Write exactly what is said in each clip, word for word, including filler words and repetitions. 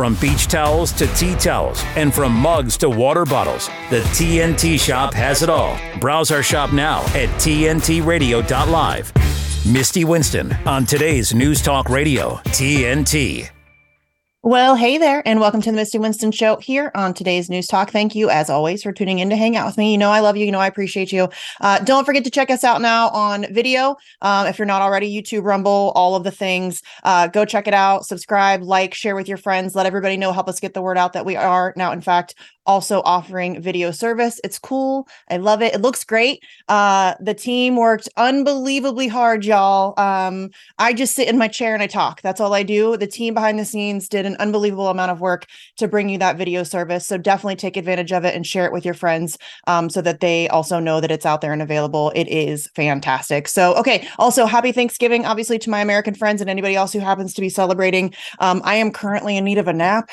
From beach towels to tea towels, and from mugs to water bottles, the T N T shop has it all. Browse our shop now at T N T radio dot live. Misty Winston on today's News Talk Radio, T N T. Well, hey there, and welcome to the Misty Winston Show here on today's News Talk. Thank you, as always, for tuning in to hang out with me. You know I love you. You know I appreciate you. Uh, don't forget to check us out now on video. Um, if you're not already, YouTube, Rumble, all of the things. Uh, go check it out. Subscribe, like, share with your friends. Let everybody know. Help us get the word out that we are now, in fact, also offering video service. It's cool. I love it. It looks great. Uh, the team worked unbelievably hard, y'all. Um, I just sit in my chair and I talk. That's all I do. The team behind the scenes did an unbelievable amount of work to bring you that video service. So definitely take advantage of it and share it with your friends um, so that they also know that it's out there and available. It is fantastic. So, okay. Also, happy Thanksgiving, obviously, to my American friends and anybody else who happens to be celebrating. Um, I am currently in need of a nap.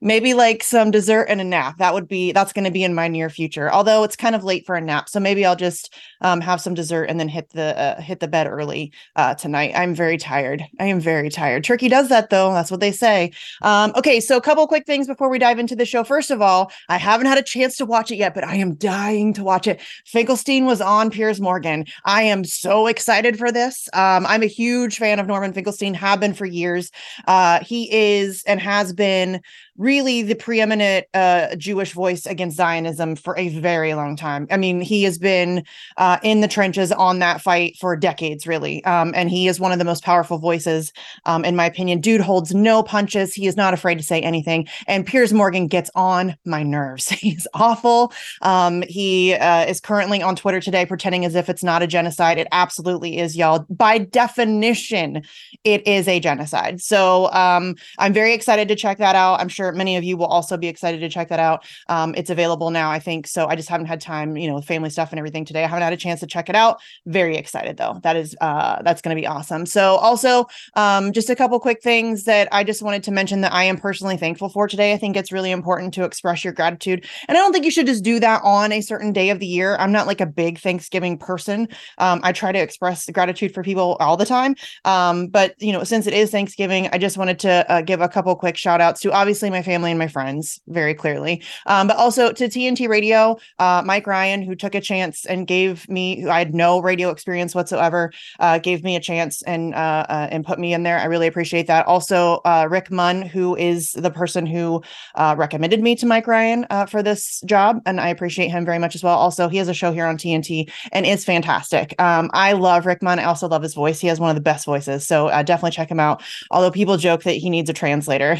Maybe like some dessert and a nap. That would be, that's going to be in my near future, although it's kind of late for a nap. So maybe I'll just um, have some dessert and then hit the, uh, hit the bed early uh, tonight. I'm very tired. I am very tired. Turkey does that though. That's what they say. Um, okay. So a couple quick things before we dive into the show. First of all, I haven't had a chance to watch it yet, but I am dying to watch it. Finkelstein was on Piers Morgan. I am so excited for this. Um, I'm a huge fan of Norman Finkelstein, have been for years. Uh, he is and has been been really the preeminent uh, Jewish voice against Zionism for a very long time. I mean, he has been uh, in the trenches on that fight for decades, really. Um, and he is one of the most powerful voices, um, in my opinion. Dude holds no punches. He is not afraid to say anything. And Piers Morgan gets on my nerves. He's awful. Um, he uh, is currently on Twitter today pretending as if it's not a genocide. It absolutely is, y'all. By definition, it is a genocide. So um, I'm very excited to check that out. I'm sure many of you will also be excited to check that out. Um, it's available now, I think. So I just haven't had time, you know, with family stuff and everything today. I haven't had a chance to check it out. Very excited though. That is, uh, that's going to be awesome. So also, um, just a couple quick things that I just wanted to mention that I am personally thankful for today. I think it's really important to express your gratitude. And I don't think you should just do that on a certain day of the year. I'm not like a big Thanksgiving person. Um, I try to express gratitude for people all the time. Um, but you know, since it is Thanksgiving, I just wanted to uh, give a couple quick shout out to obviously my family and my friends, very clearly, um, but also to T N T Radio, uh, Mike Ryan, who took a chance and gave me, who I had no radio experience whatsoever, uh, gave me a chance and uh, uh, and put me in there. I really appreciate that. Also, uh, Rick Munn, who is the person who uh, recommended me to Mike Ryan uh, for this job, and I appreciate him very much as well. Also, he has a show here on T N T and is fantastic. Um, I love Rick Munn. I also love his voice. He has one of the best voices, so uh, definitely check him out. Although people joke that he needs a translator.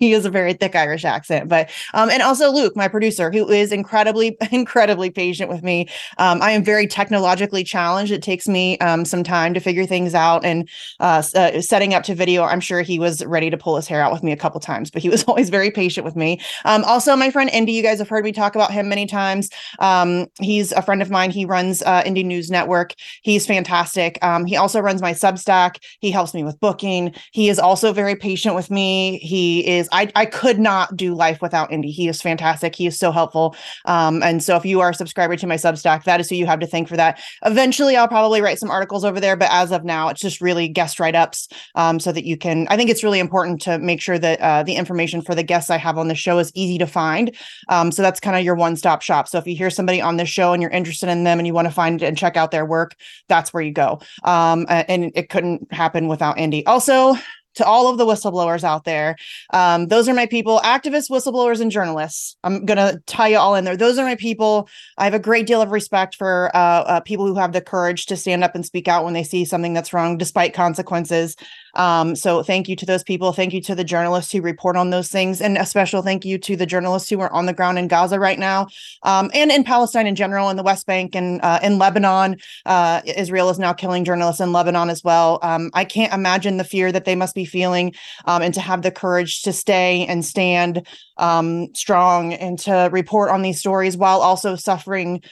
He has a very thick Irish accent, but, um, and also Luke, my producer, who is incredibly, incredibly patient with me. Um, I am very technologically challenged. It takes me, um, some time to figure things out and, uh, uh, setting up to video. I'm sure he was ready to pull his hair out with me a couple times, but he was always very patient with me. Um, also my friend, Indy, you guys have heard me talk about him many times. Um, he's a friend of mine. He runs, uh, Indy News Network. He's fantastic. Um, he also runs my Substack. He helps me with booking. He is also very patient with me. He is, I, I could not do life without Indy. He is fantastic. He is so helpful. Um, and so if you are a subscriber to my Substack, that is who you have to thank for that. Eventually, I'll probably write some articles over there, but as of now, it's just really guest write-ups um, so that you can, I think it's really important to make sure that uh, the information for the guests I have on the show is easy to find. Um, so that's kind of your one-stop shop. So if you hear somebody on this show and you're interested in them and you want to find and check out their work, that's where you go. Um, and it couldn't happen without Indy. Also, to all of the whistleblowers out there. Um, those are my people, activists, whistleblowers, and journalists. I'm going to tie you all in there. Those are my people. I have a great deal of respect for uh, uh, people who have the courage to stand up and speak out when they see something that's wrong, despite consequences. Um, so thank you to those people. Thank you to the journalists who report on those things. And a special thank you to the journalists who are on the ground in Gaza right now, um, and in Palestine in general, in the West Bank and uh, in Lebanon. Uh, Israel is now killing journalists in Lebanon as well. Um, I can't imagine the fear that they must be feeling, um, and to have the courage to stay and stand um, strong and to report on these stories while also suffering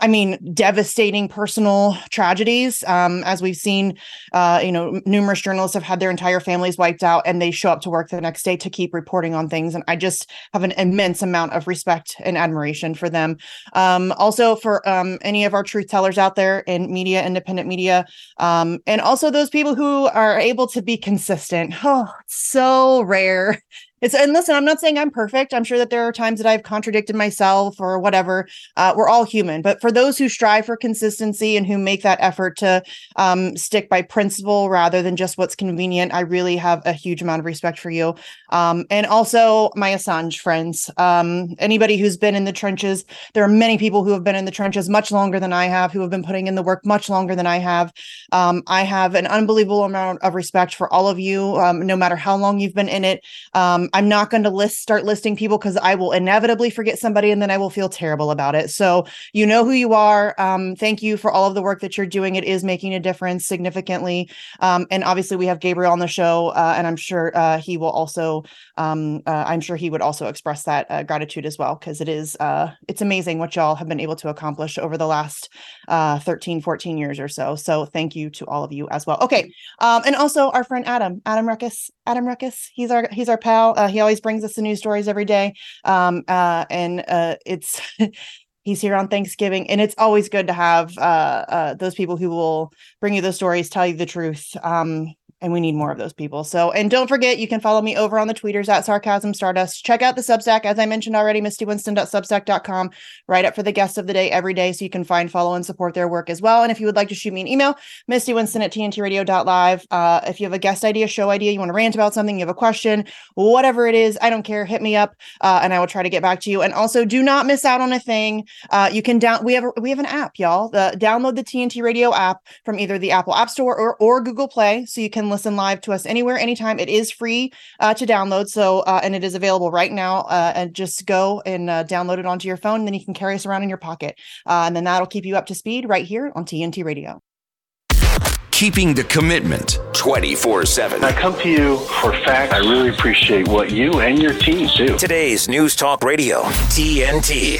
I mean, devastating personal tragedies. Um, as we've seen, uh, you know, numerous journalists have had their entire families wiped out, and they show up to work the next day to keep reporting on things. And I just have an immense amount of respect and admiration for them. Um, also for um, any of our truth tellers out there in media, independent media, um, and also those people who are able to be consistent. Oh, it's so rare. It's, and listen, I'm not saying I'm perfect. I'm sure that there are times that I've contradicted myself or whatever. Uh, we're all human. But for those who strive for consistency and who make that effort to um, stick by principle rather than just what's convenient, I really have a huge amount of respect for you. Um, and also my Assange friends, um, anybody who's been in the trenches. There are many people who have been in the trenches much longer than I have, who have been putting in the work much longer than I have. Um, I have an unbelievable amount of respect for all of you, um, no matter how long you've been in it. Um, I'm not going to list start listing people because I will inevitably forget somebody and then I will feel terrible about it. So you know who you are. Um, thank you for all of the work that you're doing. It is making a difference significantly. Um, and obviously we have Gabriel on the show, uh, and I'm sure uh, he will also, um, uh, I'm sure he would also express that uh, gratitude as well, because it is, uh, it's amazing what y'all have been able to accomplish over the last uh, thirteen, fourteen years or so. So thank you to all of you as well. Okay. Um, and also our friend Adam, Adam Ruckus, Adam Ruckus. He's our, he's our pal. Uh, he always brings us the news stories every day. Um, uh, and uh, it's he's here on Thanksgiving. And it's always good to have uh, uh, those people who will bring you those stories, tell you the truth. Um, and we need more of those people. So, and don't forget, you can follow me over on the tweeters at Sarcasm Stardust. Check out the Substack, as I mentioned already, misty winston dot substack dot com. Write up for the guest of the day every day so you can find, follow, and support their work as well. And if you would like to shoot me an email, misty winston at t n t radio dot live. Uh, if you have a guest idea, show idea, you want to rant about something, you have a question, whatever it is, I don't care, hit me up, uh, and I will try to get back to you. And also, do not miss out on a thing. Uh, you can down, we have, a, we have an app, y'all. The, download the T N T Radio app from either the Apple App Store or, or Google Play so you can listen live to us anywhere, anytime. It is free uh, to download. So, uh, and it is available right now. Uh, and just go and uh, download it onto your phone. And then you can carry us around in your pocket. Uh, and then that'll keep you up to speed right here on T N T Radio. Keeping the commitment twenty-four seven. I come to you for facts. I really appreciate what you and your team do. Today's News Talk Radio, T N T.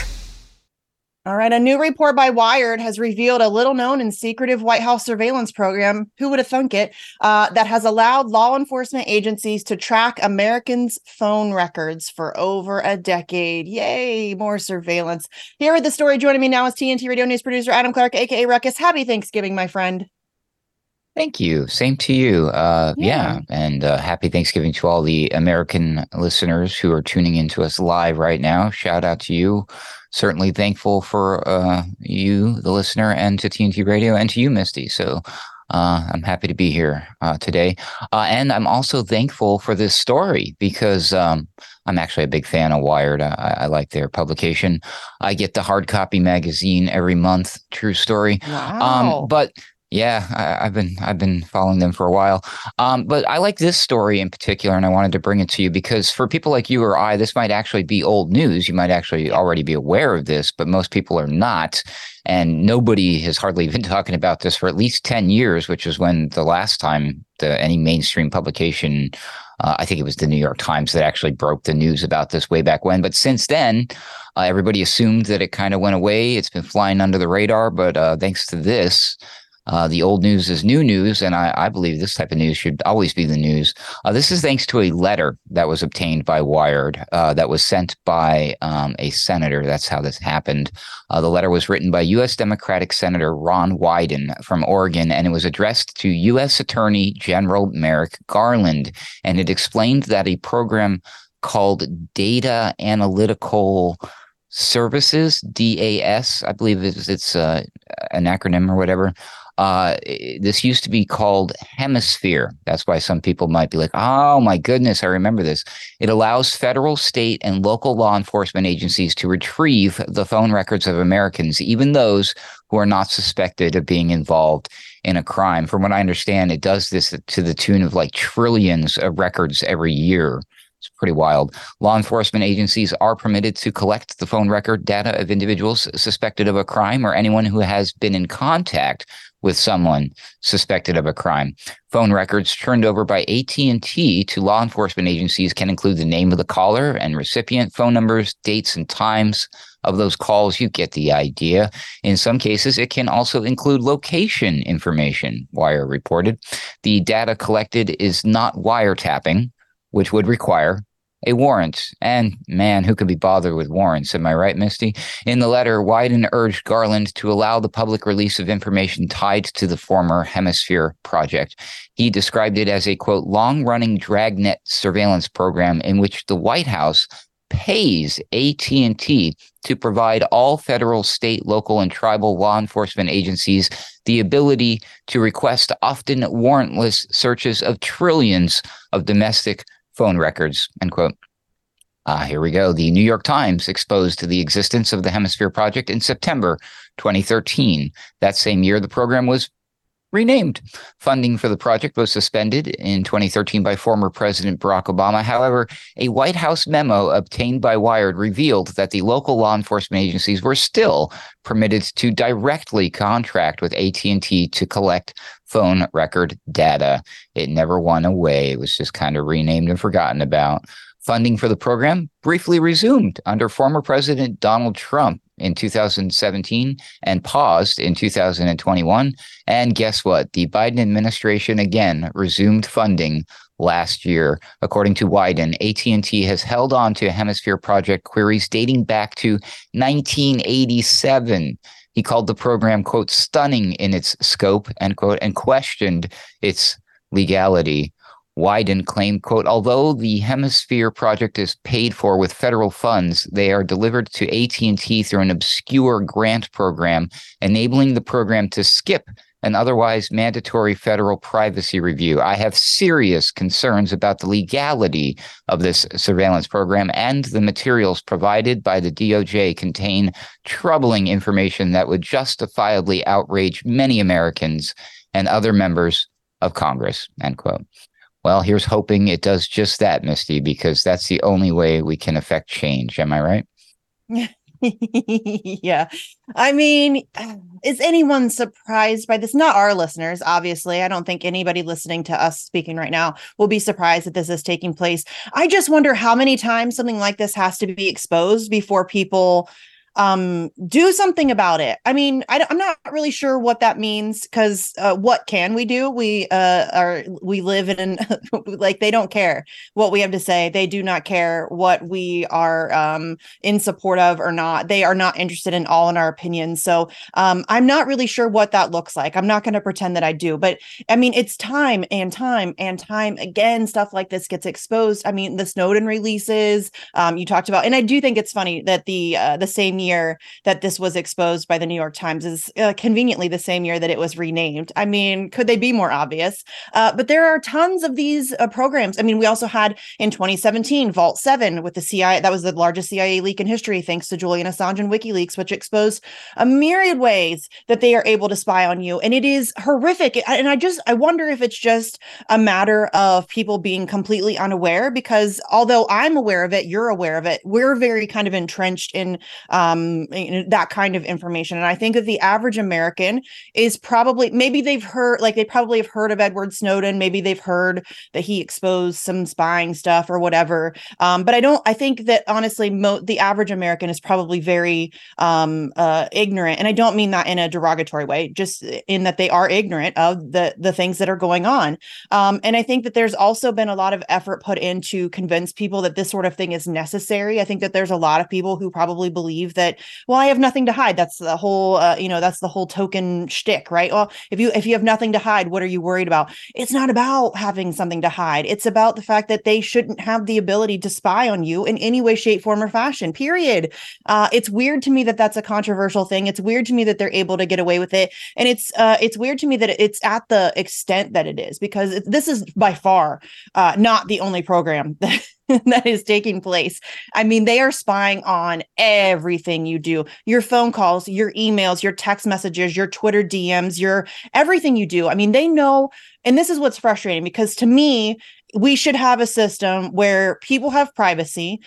All right. A new report by Wired has revealed a little known and secretive White House surveillance program, who would have thunk it, uh, that has allowed law enforcement agencies to track Americans' phone records for over a decade. Yay, more surveillance. Here with the story, joining me now is T N T Radio News producer Adam Clark, a k a. Ruckus. Happy Thanksgiving, my friend. Thank you. Same to you. Uh, yeah. yeah. And uh, happy Thanksgiving to all the American listeners who are tuning in to us live right now. Shout out to you. Certainly thankful for uh, you, the listener, and to T N T Radio and to you, Misty. So uh, I'm happy to be here uh, today. Uh, and I'm also thankful for this story because um, I'm actually a big fan of Wired. I, I like their publication. I get the hard copy magazine every month. True story. Wow. Um, but... Yeah, I, I've been I've been following them for a while. Um, but I like this story in particular, and I wanted to bring it to you because for people like you or I, this might actually be old news. You might actually already be aware of this, but most people are not. And nobody has hardly been talking about this for at least ten years, which is when the last time the, any mainstream publication, uh, I think it was the New York Times that actually broke the news about this way back when. But since then, uh, everybody assumed that it kind of went away. It's been flying under the radar, but uh, thanks to this, Uh, the old news is new news, and I, I believe this type of news should always be the news. Uh, this is thanks to a letter that was obtained by Wired uh, that was sent by um, a senator. That's how this happened. Uh, the letter was written by U S Democratic Senator Ron Wyden from Oregon, and it was addressed to U S Attorney General Merrick Garland, and it explained that a program called Data Analytical Services, D A S, I believe it's, it's uh, an acronym or whatever. Uh, this used to be called Hemisphere. That's why some people might be like, oh my goodness, I remember this. It allows federal, state, and local law enforcement agencies to retrieve the phone records of Americans, even those who are not suspected of being involved in a crime. From what I understand, it does this to the tune of like trillions of records every year. It's pretty wild. Law enforcement agencies are permitted to collect the phone record data of individuals suspected of a crime or anyone who has been in contact with someone suspected of a crime. Phone records turned over by A T and T to law enforcement agencies can include the name of the caller and recipient, phone numbers, dates, and times of those calls. You get the idea. In some cases, it can also include location information, Wire reported. The data collected is not wiretapping, which would require a warrant. And man, who could be bothered with warrants? Am I right, Misty? In the letter, Wyden urged Garland to allow the public release of information tied to the former Hemisphere project. He described it as a, quote, long-running dragnet surveillance program in which the White House pays A T and T to provide all federal, state, local, and tribal law enforcement agencies the ability to request often warrantless searches of trillions of domestic phone records, end quote. Ah, here we go. The New York Times exposed to the existence of the Hemisphere project in September twenty thirteen. That same year, the program was renamed. Funding for the project was suspended in twenty thirteen by former President Barack Obama. However, a White House memo obtained by Wired revealed that the local law enforcement agencies were still permitted to directly contract with A T and T to collect phone record data. It never went away. It was just kind of renamed and forgotten about. Funding for the program briefly resumed under former President Donald Trump in two thousand seventeen and paused in two thousand twenty-one. And guess what? The Biden administration again resumed funding last year. According to Wyden, A T and T has held on to Hemisphere project queries dating back to nineteen eighty-seven. He called the program, quote, stunning in its scope, end quote, and questioned its legality. Wyden claimed, quote, although the Hemisphere project is paid for with federal funds, they are delivered to A T and T through an obscure grant program, enabling the program to skip an otherwise mandatory federal privacy review. I have serious concerns about the legality of this surveillance program, and the materials provided by the D O J contain troubling information that would justifiably outrage many Americans and other members of Congress, end quote. Well, here's hoping it does just that, Misty, because that's the only way we can affect change. Am I right? Yeah. Yeah. I mean, is anyone surprised by this? Not our listeners, obviously. I don't think anybody listening to us speaking right now will be surprised that this is taking place. I just wonder how many times something like this has to be exposed before people um, do something about it. I mean, I don't, I'm not really sure what that means, because uh, what can we do? We uh, are we live in an, like, they don't care what we have to say. They do not care what we are um, in support of or not. They are not interested in all in our opinions. So um, I'm not really sure what that looks like. I'm not going to pretend that I do, but I mean, it's time and time and time again, stuff like this gets exposed. I mean, the Snowden releases um, you talked about, and I do think it's funny that the uh, the same year year that this was exposed by the New York Times is uh, conveniently the same year that it was renamed. I mean, could they be more obvious? Uh, but there are tons of these uh, programs. I mean, we also had in twenty seventeen, Vault seven with the C I A. That was the largest C I A leak in history, thanks to Julian Assange and WikiLeaks, which exposed a myriad ways that they are able to spy on you. And it is horrific. And I just, I wonder if it's just a matter of people being completely unaware, because although I'm aware of it, you're aware of it, we're very kind of entrenched in um, Um, that kind of information. And I think that the average American is probably, maybe they've heard, like they probably have heard of Edward Snowden. Maybe they've heard that he exposed some spying stuff or whatever. Um, but I don't, I think that honestly, mo- the average American is probably very um, uh, ignorant. And I don't mean that in a derogatory way, just in that they are ignorant of the, the things that are going on. Um, and I think that there's also been a lot of effort put in to convince people that this sort of thing is necessary. I think that there's a lot of people who probably believe that That, well, I have nothing to hide. That's the whole, uh, you know, that's the whole token shtick, right? Well, if you if you have nothing to hide, what are you worried about? It's not about having something to hide. It's about the fact that they shouldn't have the ability to spy on you in any way, shape, form, or fashion, period. Uh, it's weird to me that that's a controversial thing. It's weird to me that they're able to get away with it. And it's uh, it's weird to me that it's at the extent that it is, because it, this is by far uh, not the only program that that is taking place. I mean, they are spying on everything you do, your phone calls, your emails, your text messages, your Twitter D Ms, your everything you do. I mean, they know. And this is what's frustrating, because to me, we should have a system where people have privacy.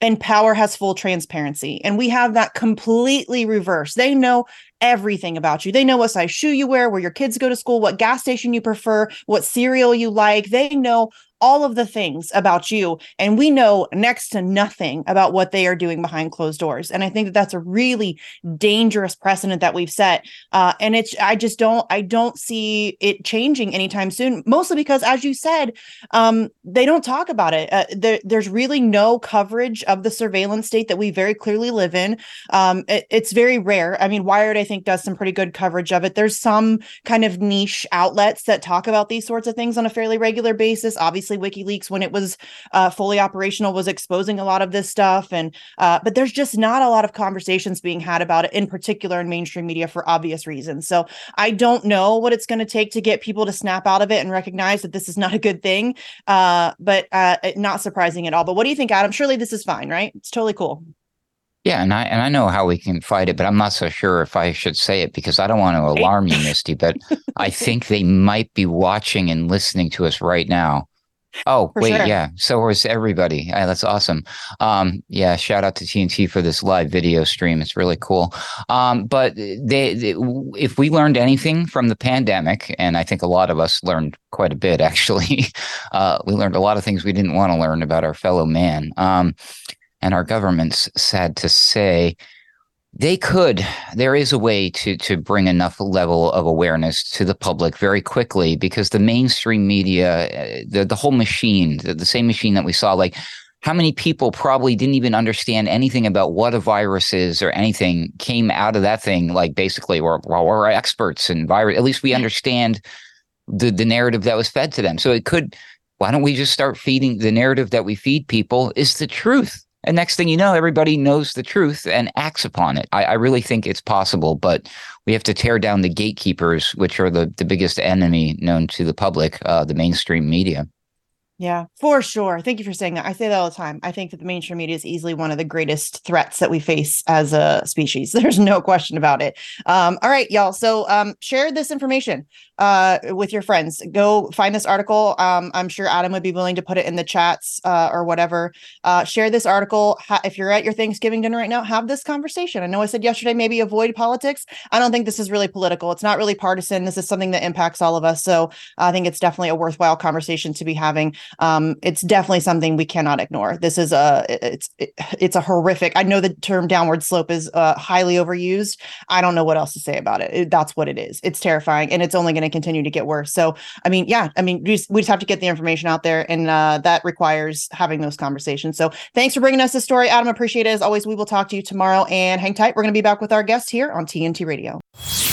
and power has full transparency. And we have that completely reversed. They know everything about you. They know what size shoe you wear, where your kids go to school, what gas station you prefer, what cereal you like. They know all of the things about you. And we know next to nothing about what they are doing behind closed doors. And I think that that's a really dangerous precedent that we've set. Uh, and it's, I just don't, I don't see it changing anytime soon, mostly because, as you said, um, they don't talk about it. Uh, there, there's really no coverage of the surveillance state that we very clearly live in. Um, it, it's very rare. I mean, Wired, I think, does some pretty good coverage of it. There's some kind of niche outlets that talk about these sorts of things on a fairly regular basis. Obviously, WikiLeaks, when it was uh, fully operational, was exposing a lot of this stuff. And uh, but there's just not a lot of conversations being had about it, in particular in mainstream media, for obvious reasons. So I don't know what it's going to take to get people to snap out of it and recognize that this is not a good thing, uh, but uh, not surprising at all. But what do you think, Adam? Surely this is fine, right? It's totally cool. Yeah, and I and I know how we can fight it, but I'm not so sure if I should say it, because I don't want to alarm you, Misty, but I think they might be watching and listening to us right now. Oh, for wait, sure. Yeah. So was everybody. Right, that's awesome. Um, yeah, shout out to T N T for this live video stream. It's really cool. Um, but they, they, if we learned anything from the pandemic, and I think a lot of us learned quite a bit, actually, uh, we learned a lot of things we didn't want to learn about our fellow man. Um, and our government's, sad to say, they could. There is a way to to bring enough level of awareness to the public very quickly, because the mainstream media, the the whole machine, the, the same machine that we saw, like how many people probably didn't even understand anything about what a virus is or anything, came out of that thing like basically we're, we're experts in virus. At least we understand the, the narrative that was fed to them. So it could. Why don't we just start feeding the narrative that we feed people is the truth? And next thing you know, everybody knows the truth and acts upon it. I, I really think it's possible, but we have to tear down the gatekeepers, which are the, the biggest enemy known to the public, uh, the mainstream media. Yeah, for sure. Thank you for saying that. I say that all the time. I think that the mainstream media is easily one of the greatest threats that we face as a species. There's no question about it. Um, all right, y'all. So um, share this information uh, with your friends. Go find this article. Um, I'm sure Adam would be willing to put it in the chats uh, or whatever. Uh, share this article. Ha- if you're at your Thanksgiving dinner right now, have this conversation. I know I said yesterday, maybe avoid politics. I don't think this is really political. It's not really partisan. This is something that impacts all of us. So I think it's definitely a worthwhile conversation to be having. Um, it's definitely something we cannot ignore. This is a it's it, it's a horrific. I know the term downward slope is uh, highly overused. I don't know what else to say about it. it that's what it is. It's terrifying, and it's only going to continue to get worse. So, I mean, yeah, I mean, we just, we just have to get the information out there, and uh, that requires having those conversations. So, thanks for bringing us this story, Adam. Appreciate it as always. We will talk to you tomorrow, and hang tight. We're going to be back with our guest here on T N T Radio.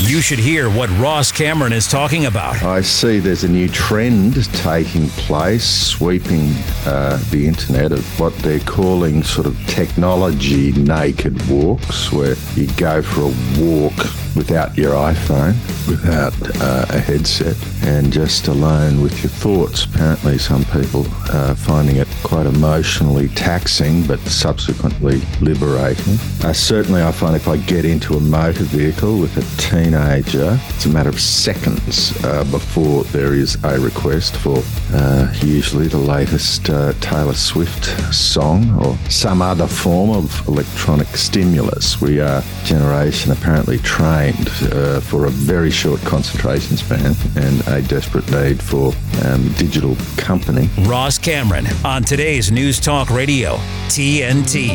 You should hear what Ross Cameron is talking about. I see there's a new trend taking place, sweeping uh, the internet, of what they're calling sort of technology naked walks, where you go for a walk without your iPhone, without uh, a headset, and just alone with your thoughts. Apparently some people are finding it quite emotionally taxing, but subsequently liberating. Uh, certainly I find if I get into a motor vehicle with a teenager, it's a matter of seconds uh, before there is a request for uh, usually the latest uh, Taylor Swift song or some other form of electronic stimulus. We are a generation apparently trained uh, for a very short concentration span and a desperate need for um, digital company. Ross Cameron on today's News Talk Radio, T N T.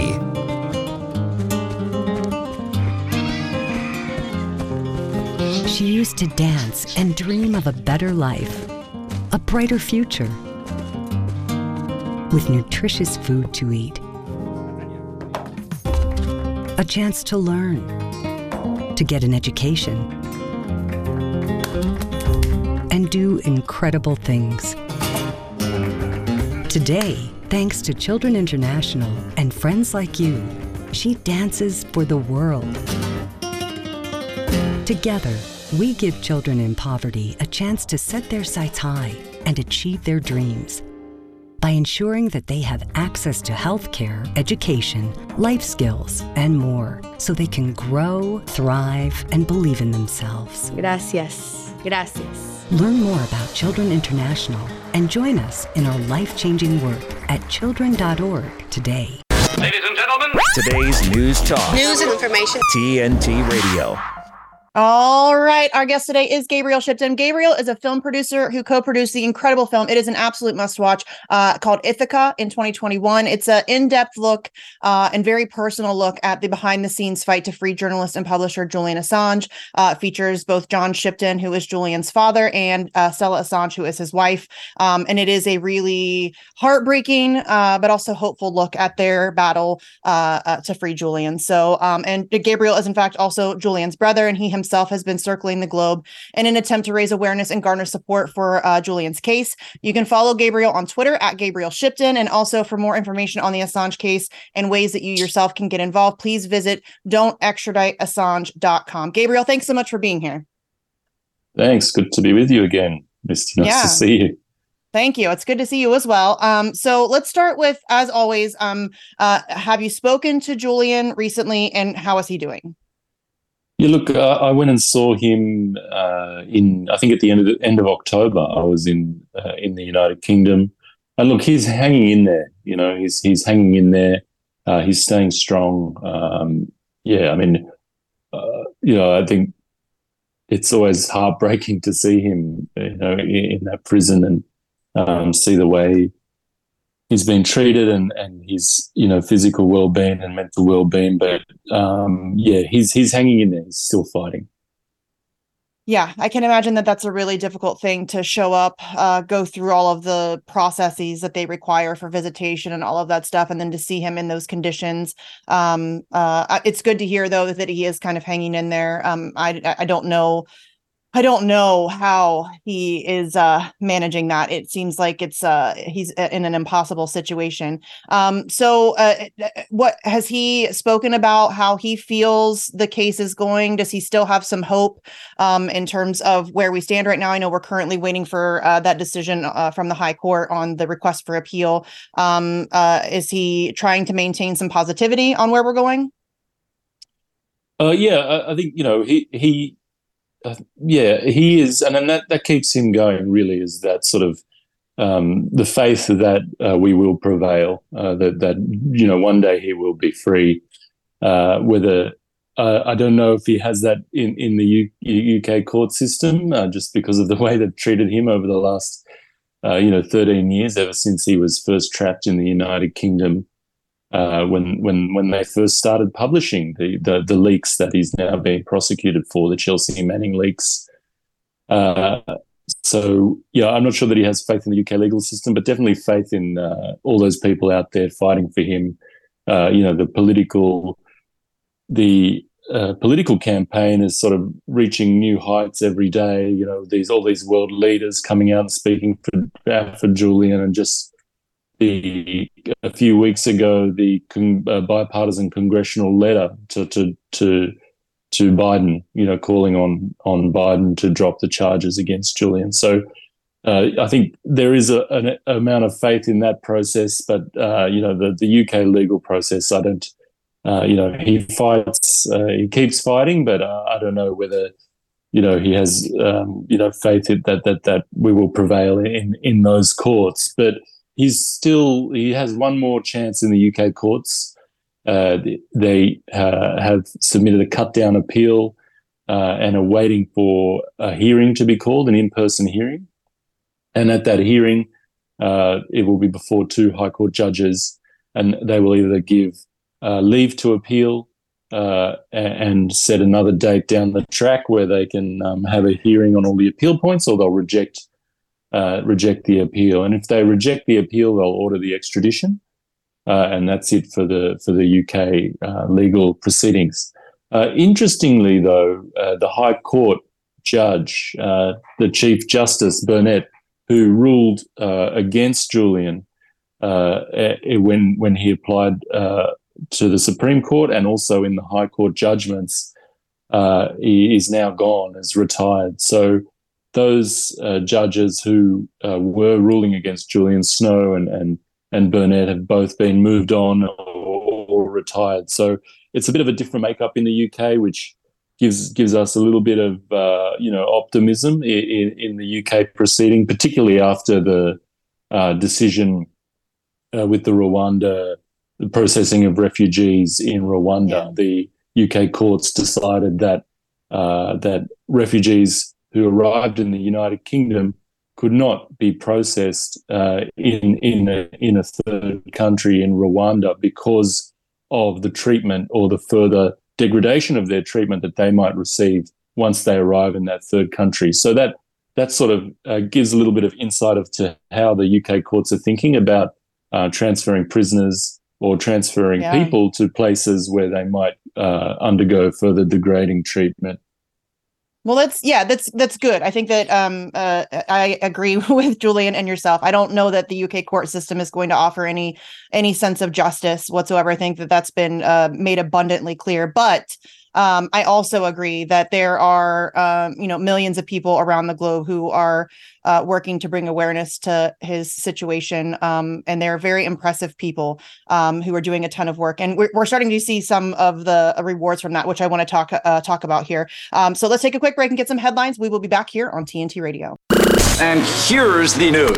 She used to dance and dream of a better life, a brighter future, with nutritious food to eat, a chance to learn, to get an education, and do incredible things. Today, thanks to Children International and friends like you, she dances for the world. Together, we give children in poverty a chance to set their sights high and achieve their dreams, by ensuring that they have access to health care, education, life skills, and more, so they can grow, thrive, and believe in themselves. Gracias. Gracias. Learn more about Children International and join us in our life-changing work at children dot org today. Ladies and gentlemen, today's news talk. News and information. T N T Radio. All right. Our guest today is Gabriel Shipton. Gabriel is a film producer who co-produced the incredible film. It is an absolute must-watch uh, called Ithaca in twenty twenty-one. It's an in-depth look uh, and very personal look at the behind-the-scenes fight to free journalist and publisher Julian Assange. Uh, features both John Shipton, who is Julian's father, and uh, Stella Assange, who is his wife. Um, and it is a really heartbreaking uh, but also hopeful look at their battle uh, uh, to free Julian. So, um, and Gabriel is in fact also Julian's brother, and he himself himself has been circling the globe in an attempt to raise awareness and garner support for uh, Julian's case. You can follow Gabriel on Twitter at Gabriel Shipton. And also for more information on the Assange case and ways that you yourself can get involved, please visit don't extradite assange dot com. Gabriel, thanks so much for being here. Thanks. Good to be with you again. It's nice yeah. to see you. Thank you. It's good to see you as well. Um, so let's start with, as always, um, uh, have you spoken to Julian recently and how is he doing? Yeah, look, uh, I went and saw him uh, in, I think at the end of the, end of October. I was in uh, in the United Kingdom, and look, he's hanging in there. You know, he's he's hanging in there. Uh, he's staying strong. Um, yeah, I mean, uh, you know, I think it's always heartbreaking to see him, you know, in that prison and um, see the way he's been treated and, and his, you know, physical well-being and mental well-being. But, um, yeah, he's he's hanging in there. He's still fighting. Yeah, I can imagine that that's a really difficult thing to show up, uh, go through all of the processes that they require for visitation and all of that stuff, and then to see him in those conditions. Um, uh, it's good to hear, though, that he is kind of hanging in there. Um, I, I don't know. I don't know how he is uh, managing that. It seems like it's uh, he's in an impossible situation. Um, so uh, what has he spoken about how he feels the case is going? Does he still have some hope um, in terms of where we stand right now? I know we're currently waiting for uh, that decision uh, from the High Court on the request for appeal. Um, uh, is he trying to maintain some positivity on where we're going? Uh, yeah, I, I think, you know, he... he Uh, yeah, he is, and, and that, that keeps him going, really, is that sort of um, the faith that uh, we will prevail, uh, that, that, you know, one day he will be free. Uh, whether uh, I don't know if he has that in, in the U- UK court system, uh, just because of the way they've treated him over the last, uh, you know, thirteen years, ever since he was first trapped in the United Kingdom uh, when when when they first started publishing the, the the leaks that he's now being prosecuted for, the Chelsea Manning leaks. Uh, so, yeah, I'm not sure that he has faith in the U K legal system, but definitely faith in uh, all those people out there fighting for him. Uh, you know, the political the uh, political campaign is sort of reaching new heights every day. You know, these all these world leaders coming out and speaking for for Julian, and just. The, a few weeks ago, the con, uh, bipartisan congressional letter to, to to to Biden, you know, calling on on Biden to drop the charges against Julian. So uh, I think there is a, an amount of faith in that process, but uh, you know, the, the U K legal process, I don't, uh, you know, he fights, uh, he keeps fighting, but uh, I don't know whether, you know, he has, um, you know, faith that that that we will prevail in in those courts, but. He's still. He has one more chance in the U K courts. Uh, they uh, have submitted a cut-down appeal uh, and are waiting for a hearing to be called, an in-person hearing. And at that hearing, uh, it will be before two High Court judges, and they will either give uh, leave to appeal uh, and set another date down the track where they can um, have a hearing on all the appeal points, or they'll reject. Uh, reject the appeal, and if they reject the appeal, they'll order the extradition, uh, and that's it for the for the U K uh, legal proceedings. Uh, interestingly, though, uh, the High Court judge, uh, the Chief Justice Burnett, who ruled uh, against Julian uh, when when he applied uh, to the Supreme Court and also in the High Court judgments, uh, he is now gone, is retired. So. Those uh, judges who uh, were ruling against Julian, Snow and, and and Burnett, have both been moved on or, or retired. So it's a bit of a different makeup in the U K, which gives gives us a little bit of uh, you know optimism in, in the U K proceeding, particularly after the uh, decision uh, with the Rwanda the processing of refugees in Rwanda, yeah. the U K courts decided that uh, that refugees who arrived in the United Kingdom could not be processed uh, in in a, in a third country, in Rwanda, because of the treatment or the further degradation of their treatment that they might receive once they arrive in that third country. So that that sort of uh, gives a little bit of insight as to how the U K courts are thinking about uh, transferring prisoners or transferring yeah. people to places where they might uh, undergo further degrading treatment. Well, that's yeah, that's that's good. I think that um, uh, I agree with Julian and yourself. I don't know that the U K court system is going to offer any any sense of justice whatsoever. I think that that's been uh, made abundantly clear. But um, I also agree that there are um, you know millions of people around the globe who are uh, working to bring awareness to his situation, um, and they're very impressive people um, who are doing a ton of work. And we're, we're starting to see some of the rewards from that, which I want to talk uh, talk about here. Um, so let's take a quick break and get some headlines. We will be back here on T N T Radio. And here's the news.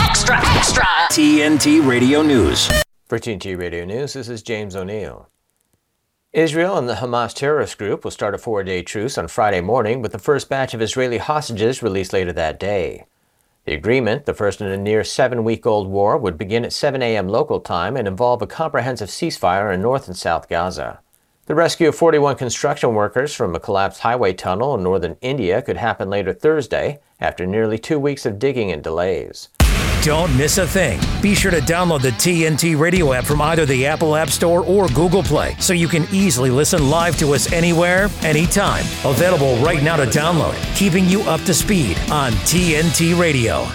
Extra, extra. T N T Radio News. For T N T Radio News, this is James O'Neill. Israel and the Hamas terrorist group will start a four-day truce on Friday morning, with the first batch of Israeli hostages released later that day. The agreement, the first in a near seven-week-old war, would begin at seven a.m. local time and involve a comprehensive ceasefire in north and south Gaza. The rescue of forty-one construction workers from a collapsed highway tunnel in northern India could happen later Thursday, after nearly two weeks of digging and delays. Don't miss a thing. Be sure to download the T N T Radio app from either the Apple App Store or Google Play, so you can easily listen live to us anywhere, anytime. Available right now to download, keeping you up to speed on T N T Radio.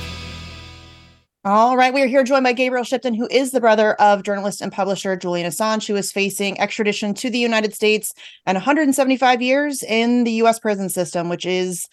All right, we are here joined by Gabriel Shipton, who is the brother of journalist and publisher Julian Assange, who is facing extradition to the United States and one hundred seventy-five years in the U S prison system, which is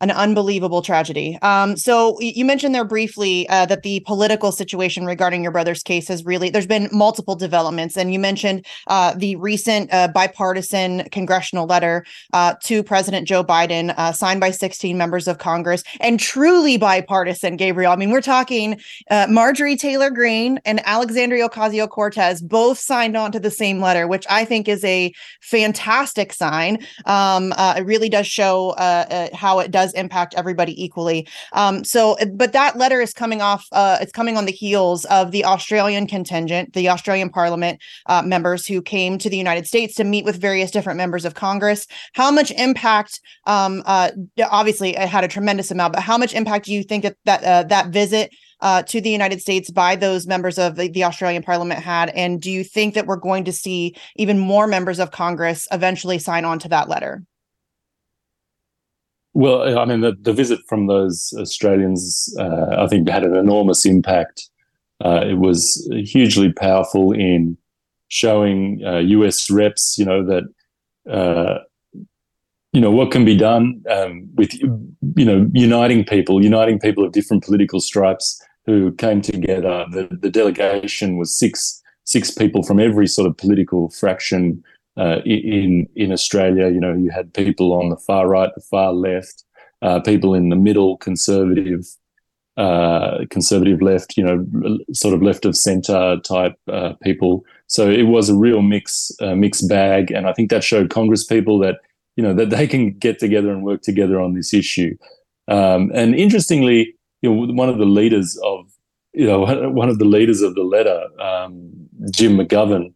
an unbelievable tragedy. Um, so you mentioned there briefly uh, that the political situation regarding your brother's case has really, there's been multiple developments. And you mentioned uh, the recent uh, bipartisan congressional letter uh, to President Joe Biden, uh, signed by sixteen members of Congress, and truly bipartisan, Gabriel. I mean, we're talking uh, Marjorie Taylor Greene and Alexandria Ocasio-Cortez both signed on to the same letter, which I think is a fantastic sign. Um, uh, it really does show uh, uh, how it does impact everybody equally. Um, so, but that letter is coming off, uh, it's coming on the heels of the Australian contingent, the Australian Parliament uh, members who came to the United States to meet with various different members of Congress. How much impact, um, uh, obviously it had a tremendous amount, but how much impact do you think that that, uh, that visit uh, to the United States by those members of the, the Australian Parliament had? And do you think that we're going to see even more members of Congress eventually sign on to that letter? Well, I mean, the, the visit from those Australians, uh, I think, had an enormous impact. Uh, it was hugely powerful in showing uh, U S reps, you know, that, uh, you know, what can be done um, with, you know, uniting people, uniting people of different political stripes who came together. The, the delegation was six six people from every sort of political fraction Uh, in in Australia. You know, you had people on the far right, the far left, uh, people in the middle, conservative, uh, conservative left, you know, sort of left of centre type uh, people. So it was a real mix, uh, mixed bag, and I think that showed Congress people that, you know, that they can get together and work together on this issue. Um, and interestingly, you know, one of the leaders of, you know, one of the leaders of the letter, um, Jim McGovern.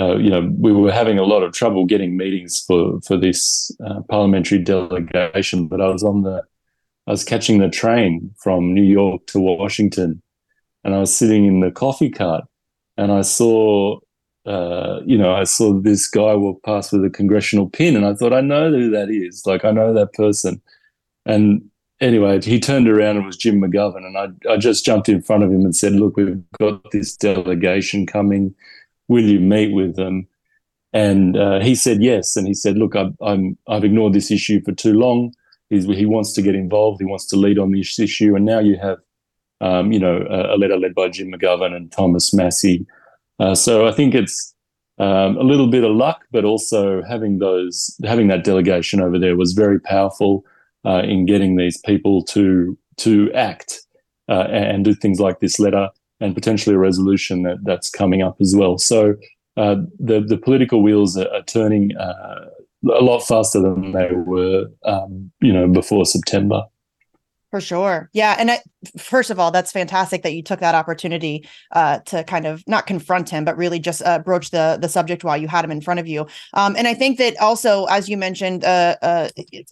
Uh, you know, we were having a lot of trouble getting meetings for for this uh, parliamentary delegation, but I was on the, I was catching the train from New York to Washington, and I was sitting in the coffee cart, and I saw, uh, you know, I saw this guy walk past with a congressional pin, and I thought, I know who that is, like I know that person, and anyway, he turned around and it was Jim McGovern, and I I just jumped in front of him and said, look, we've got this delegation coming. Will you meet with them? And uh, he said yes. And he said, look, I've, I'm, I've ignored this issue for too long. He's, he wants to get involved. He wants to lead on this issue. And now you have, um, you know, a, a letter led by Jim McGovern and Thomas Massey. Uh, so I think it's um, a little bit of luck, but also having those, having that delegation over there was very powerful uh, in getting these people to to act uh, and do things like this letter. and potentially a resolution that, that's coming up as well. So uh, the, the political wheels are, are turning uh, a lot faster than they were, um, you know, before September. For sure. Yeah. And I, first of all, that's fantastic that you took that opportunity uh, to kind of not confront him, but really just uh, broach the the subject while you had him in front of you. Um, and I think that also, as you mentioned, uh, uh,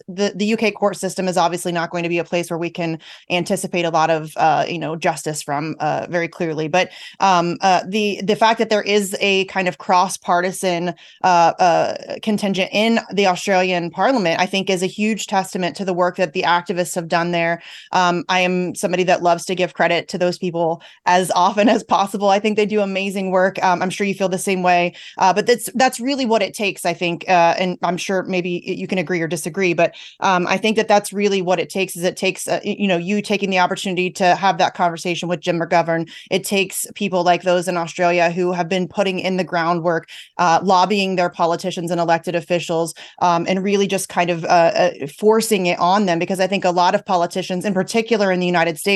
the, the U K court system is obviously not going to be a place where we can anticipate a lot of, uh, you know, justice from uh, very clearly. But um, uh, the, the fact that there is a kind of cross-partisan uh, uh, contingent in the Australian Parliament, I think, is a huge testament to the work that the activists have done there. Um, I am somebody that loves to give credit to those people as often as possible. I think they do amazing work. Um, I'm sure you feel the same way. Uh, but that's that's really what it takes, I think. Uh, and I'm sure maybe you can agree or disagree. But um, I think that that's really what it takes. Is it takes uh, you know you taking the opportunity to have that conversation with Jim McGovern. It takes people like those in Australia who have been putting in the groundwork, uh, lobbying their politicians and elected officials, um, and really just kind of uh, uh, forcing it on them. Because I think a lot of politicians, in particular in the United States,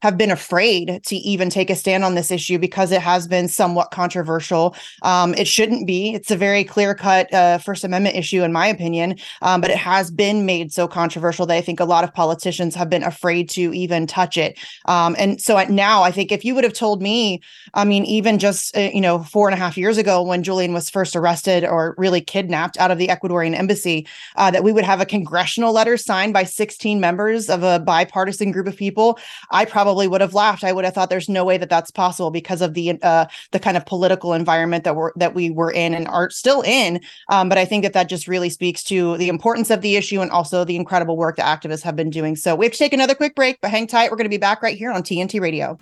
have been afraid to even take a stand on this issue because it has been somewhat controversial. Um, it shouldn't be. It's a very clear-cut uh, First Amendment issue, in my opinion, um, but it has been made so controversial that I think a lot of politicians have been afraid to even touch it. Um, and so now, I think if you would have told me, I mean, even just, uh, you know, four and a half years ago when Julian was first arrested or really kidnapped out of the Ecuadorian embassy, uh, that we would have a congressional letter signed by sixteen members of a bipartisan group of people, I probably would have laughed. I would have thought there's no way that that's possible because of the uh, the kind of political environment that we're that we were in and are still in. Um, but I think that that just really speaks to the importance of the issue and also the incredible work that activists have been doing. So we have to take another quick break, but hang tight. We're going to be back right here on T N T Radio.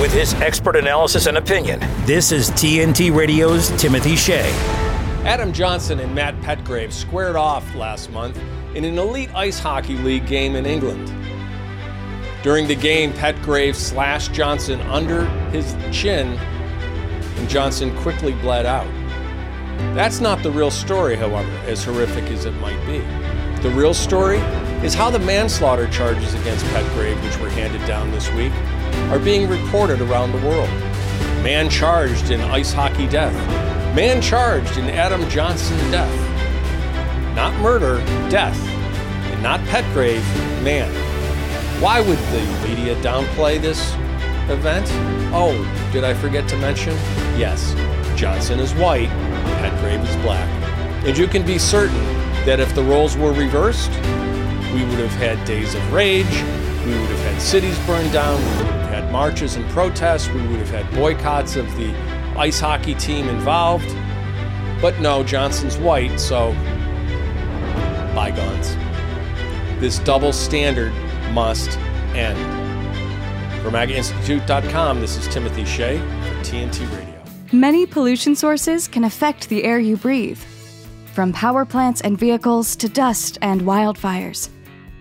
With his expert analysis and opinion, this is T N T Radio's Timothy Shea. Adam Johnson and Matt Petgrave squared off last month in an elite ice hockey league game in England. During the game, Petgrave slashed Johnson under his chin, and Johnson quickly bled out. That's not the real story, however, as horrific as it might be. The real story is how the manslaughter charges against Petgrave, which were handed down this week, are being recorded around the world. Man charged in ice hockey death. Man charged in Adam Johnson death. Not murder, death, and not Petgrave, man. Why would the media downplay this event? Oh, did I forget to mention? Yes, Johnson is white, Petgrave is black. And you can be certain that if the roles were reversed, we would have had days of rage, we would have had cities burned down, we would have had marches and protests, we would have had boycotts of the ice hockey team involved. But no, Johnson's white, so bygones. This double standard must end. From Aga Institute dot com, this is Timothy Shea for T N T Radio. Many pollution sources can affect the air you breathe, from power plants and vehicles to dust and wildfires.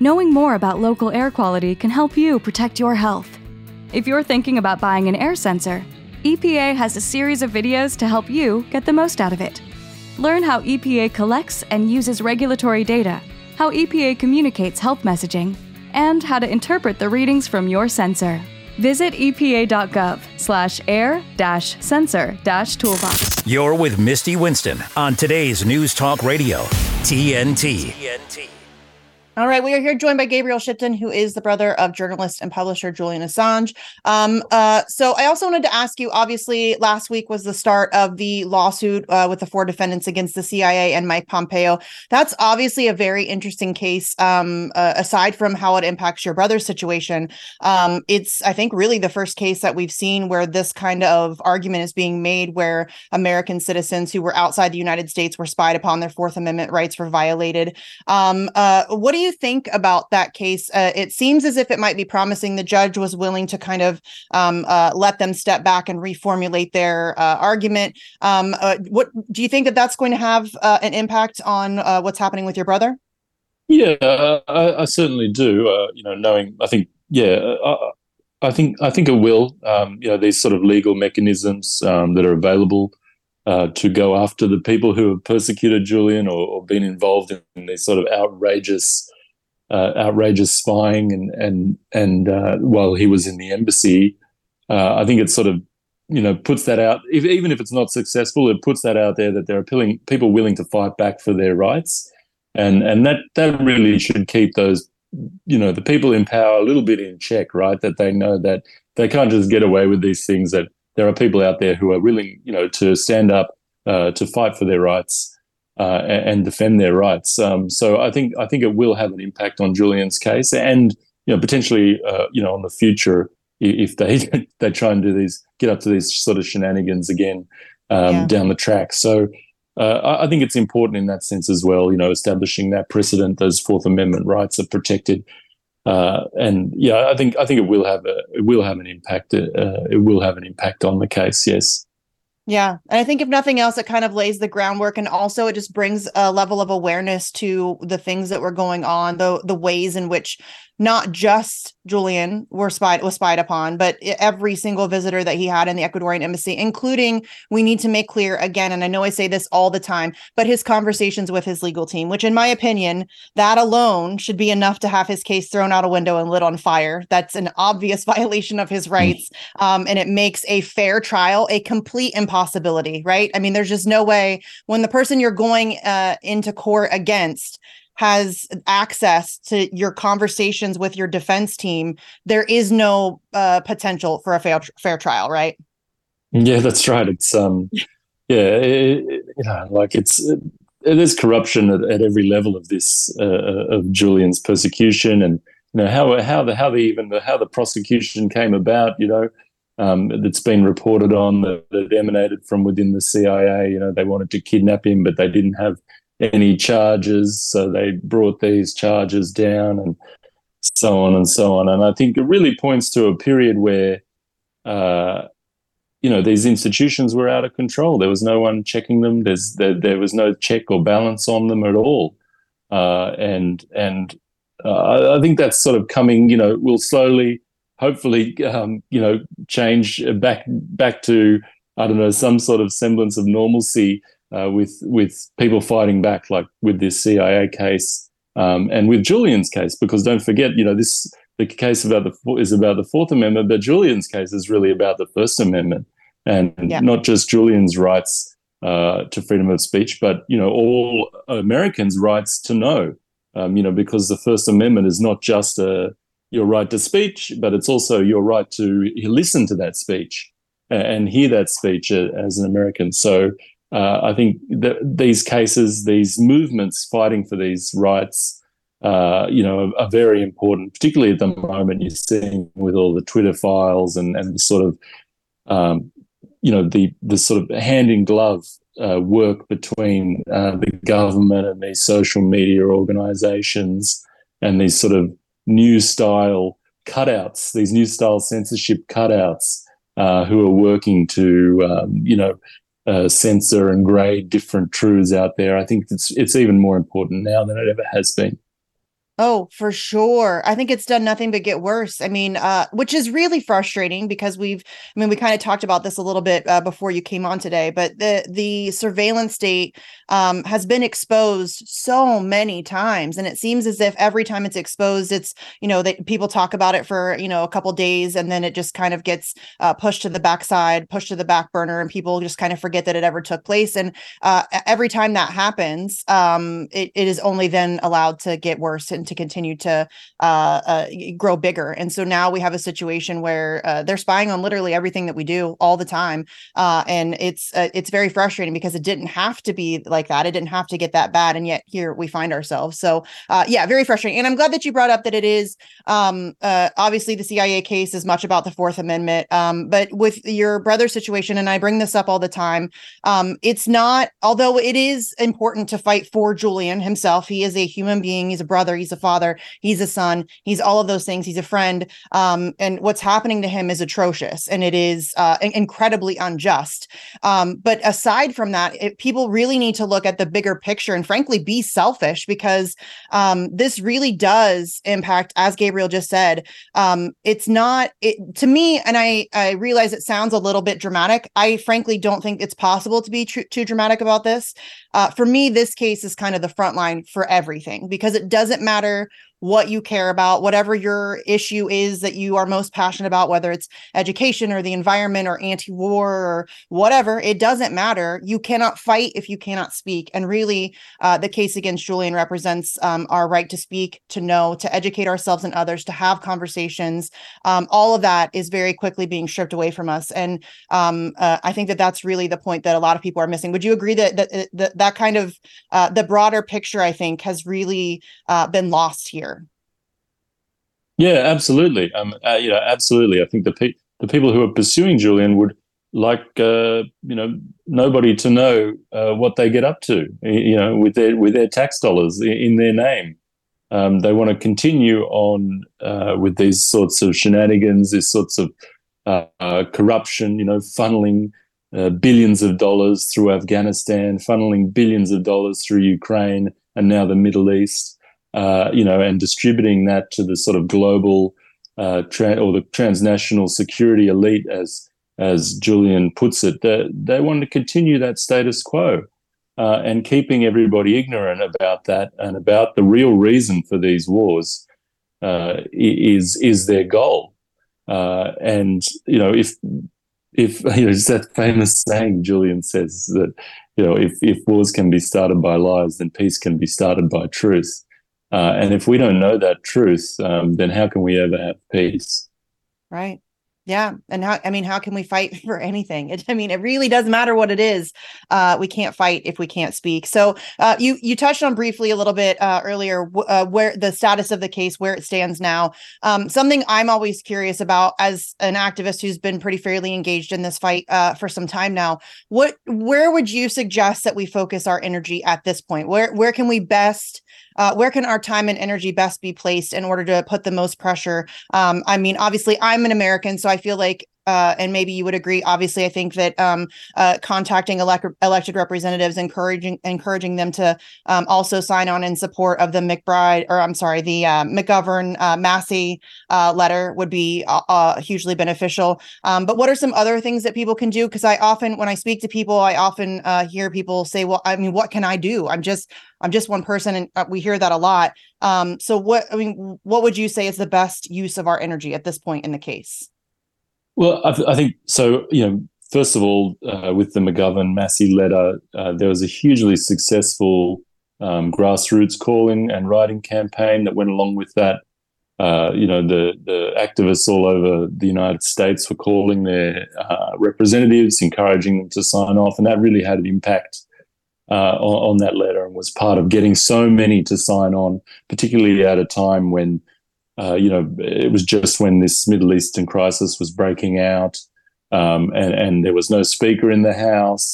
Knowing more about local air quality can help you protect your health. If you're thinking about buying an air sensor, E P A has a series of videos to help you get the most out of it. Learn how E P A collects and uses regulatory data, how E P A communicates health messaging, and how to interpret the readings from your sensor. Visit e p a dot gov slash air dash sensor dash toolbox. You're with Misty Winston on today's News Talk Radio, T N T. T N T. All right, we are here joined by Gabriel Shipton, who is the brother of journalist and publisher Julian Assange. Um, uh, so I also wanted to ask you, obviously, last week was the start of the lawsuit uh, with the four defendants against the C I A and Mike Pompeo. That's obviously a very interesting case, um, uh, aside from how it impacts your brother's situation. Um, it's, I think, really the first case that we've seen where this kind of argument is being made, where American citizens who were outside the United States were spied upon, their Fourth Amendment rights were violated. Um, uh, what do you think about that case? Uh, it seems as if it might be promising. The judge was willing to kind of um, uh, let them step back and reformulate their uh, argument. Um, uh, what do you think that that's going to have uh, an impact on uh, what's happening with your brother? Yeah, uh, I, I certainly do. Uh, you know, knowing, I think, yeah, I, I think I think it will. Um, you know, these sort of legal mechanisms um, that are available Uh, to go after the people who have persecuted Julian or, or been involved in these sort of outrageous, uh, outrageous spying, and and and uh, while he was in the embassy, uh, I think it sort of, you know, puts that out. If, even if it's not successful, it puts that out there that there are appealing, people willing to fight back for their rights, and and that that really should keep those, you know, the people in power a little bit in check, right? That they know that they can't just get away with these things. That there are people out there who are willing, you know, to stand up uh, to fight for their rights. Uh, and defend their rights. Um, so I think I think it will have an impact on Julian's case, and you know potentially uh, you know on the future if they they try and do these get up to these sort of shenanigans again um, yeah. down the track. So uh, I think it's important in that sense as well. You know, establishing that precedent, those Fourth Amendment rights are protected, uh, and yeah, I think I think it will have a it will have an impact. Uh, it will have an impact on the case. Yes. Yeah. And I think if nothing else, it kind of lays the groundwork, and also it just brings a level of awareness to the things that were going on, the the ways in which not just Julian were spied was spied upon, but every single visitor that he had in the Ecuadorian embassy, including, we need to make clear again, and I know I say this all the time, but his conversations with his legal team, which in my opinion, that alone should be enough to have his case thrown out a window and lit on fire. That's an obvious violation of his rights. Um, and it makes a fair trial a complete impossibility, right? I mean, there's just no way when the person you're going uh, into court against has access to your conversations with your defense team, there is no uh, potential for a fair, fair trial, right? Yeah, that's right. It's um, yeah, it, it, you know, like it's it, it is corruption at, at every level of this uh, of Julian's persecution, and you know how how the how the even the, how the prosecution came about. You know, um, that's been reported on that, that emanated from within the C I A. You know, they wanted to kidnap him, but they didn't have any charges, so they brought these charges down, and so on and so on. And I think it really points to a period where, uh, you know, these institutions were out of control. There was no one checking them. There's there, there was no check or balance on them at all. Uh, and and uh, I think that's sort of coming. You know, will slowly, hopefully, um, you know, change back back to I don't know some sort of semblance of normalcy. Uh, with with people fighting back, like with this C I A case um, and with Julian's case, because don't forget, you know, this the case about the is about the Fourth Amendment, but Julian's case is really about the First Amendment, and yeah. not just Julian's rights uh, to freedom of speech, but you know, all Americans' rights to know, um, you know, because the First Amendment is not just uh, your right to speech, but it's also your right to listen to that speech and, and hear that speech uh, as an American. So. Uh, I think that these cases, these movements fighting for these rights, uh, you know, are, are very important, particularly at the moment you're seeing with all the Twitter files and, and the sort of, um, you know, the, the sort of hand-in-glove uh, work between uh, the government and these social media organisations and these sort of new-style cutouts, these new-style censorship cutouts uh, who are working to, um, you know, Uh, censor and grade different truths out there. I think it's it's even more important now than it ever has been. Oh, for sure. I think it's done nothing but get worse. I mean, uh, which is really frustrating because we've, I mean, we kind of talked about this a little bit uh, before you came on today, but the the surveillance state um, has been exposed so many times. And it seems as if every time it's exposed, it's, you know, that people talk about it for, you know, a couple of days, and then it just kind of gets uh, pushed to the backside, pushed to the back burner, and people just kind of forget that it ever took place. And uh, every time that happens, um, it, it is only then allowed to get worse and to continue to uh, uh, grow bigger. And so now we have a situation where uh, they're spying on literally everything that we do all the time. Uh, and it's uh, it's very frustrating because it didn't have to be like that. It didn't have to get that bad. And yet here we find ourselves. So uh, yeah, very frustrating. And I'm glad that you brought up that it is um, uh, obviously the C I A case is much about the Fourth Amendment. Um, but with your brother's situation, and I bring this up all the time, um, it's not, although it is important to fight for Julian himself. He is a human being. He's a brother. He's a father, he's a son, he's all of those things, he's a friend, um, and what's happening to him is atrocious, and it is uh, incredibly unjust. Um, but aside from that, it, people really need to look at the bigger picture and frankly be selfish, because um, this really does impact, as Gabriel just said, um, it's not, it, to me, and I, I realize it sounds a little bit dramatic, I frankly don't think it's possible to be tr- too dramatic about this. Uh, for me, this case is kind of the front line for everything, because it doesn't matter what you care about, whatever your issue is that you are most passionate about, whether it's education or the environment or anti-war or whatever, it doesn't matter. You cannot fight if you cannot speak. And really, uh, the case against Julian represents um, our right to speak, to know, to educate ourselves and others, to have conversations. Um, all of that is very quickly being stripped away from us. And um, uh, I think that that's really the point that a lot of people are missing. Would you agree that that, that, that kind of uh, the broader picture, I think, has really uh, been lost here? Yeah, absolutely. Um, uh, you know, absolutely. I think the pe- the people who are pursuing Julian would like, uh, you know, nobody to know uh, what they get up to, you know, with their with their tax dollars in their name. Um, they want to continue on uh, with these sorts of shenanigans, these sorts of uh, uh, corruption, you know, funneling uh, billions of dollars through Afghanistan, funneling billions of dollars through Ukraine and now the Middle East, uh, you know, and distributing that to the sort of global uh, tra- or the transnational security elite, as as Julian puts it. They, they want to continue that status quo. Uh, and keeping everybody ignorant about that and about the real reason for these wars uh, is is their goal. Uh, and you know, if if you know, it's that famous saying Julian says that you know, if if wars can be started by lies, then peace can be started by truth. Uh, and if we don't know that truth, um, then how can we ever have peace? Right. Yeah. And how, I mean, how can we fight for anything? It, I mean, it really doesn't matter what it is. Uh, we can't fight if we can't speak. So uh, you you touched on briefly a little bit uh, earlier uh, where the status of the case, where it stands now. Um, something I'm always curious about as an activist who's been pretty fairly engaged in this fight uh, for some time now. What, where would you suggest that we focus our energy at this point? Where, where can we best Uh, where can our time and energy best be placed in order to put the most pressure? Um, I mean, obviously, I'm an American, so I feel like, uh, and maybe you would agree, obviously, I think that um, uh, contacting elect- elected representatives, encouraging encouraging them to um, also sign on in support of the McBride, or I'm sorry, the uh, McGovern uh, Massey uh, letter would be uh, hugely beneficial. Um, but what are some other things that people can do? Because I often, when I speak to people, I often uh, hear people say, well, I mean, what can I do? I'm just I'm just one person, and we hear that a lot. Um, so what, I mean, what would you say is the best use of our energy at this point in the case? Well, I, th- I think so, you know, first of all, uh, with the McGovern-Massey letter, uh, there was a hugely successful um, grassroots calling and writing campaign that went along with that. Uh, you know, the, the activists all over the United States were calling their uh, representatives, encouraging them to sign off, and that really had an impact Uh, on, on that letter, and was part of getting so many to sign on, particularly at a time when, uh, you know, it was just when this Middle Eastern crisis was breaking out, um, and, and there was no speaker in the House.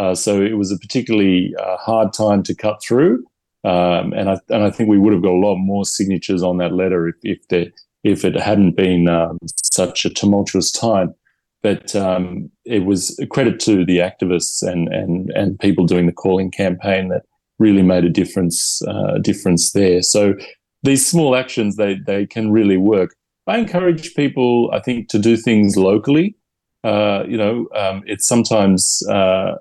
Uh, so it was a particularly uh, hard time to cut through, um, and I and I think we would have got a lot more signatures on that letter if if, there, if it hadn't been um, such a tumultuous time. But um, it was a credit to the activists and and and people doing the calling campaign that really made a difference uh, difference there. So these small actions, they they can really work. I encourage people, I think, to do things locally. Uh, you know, um, it's sometimes uh,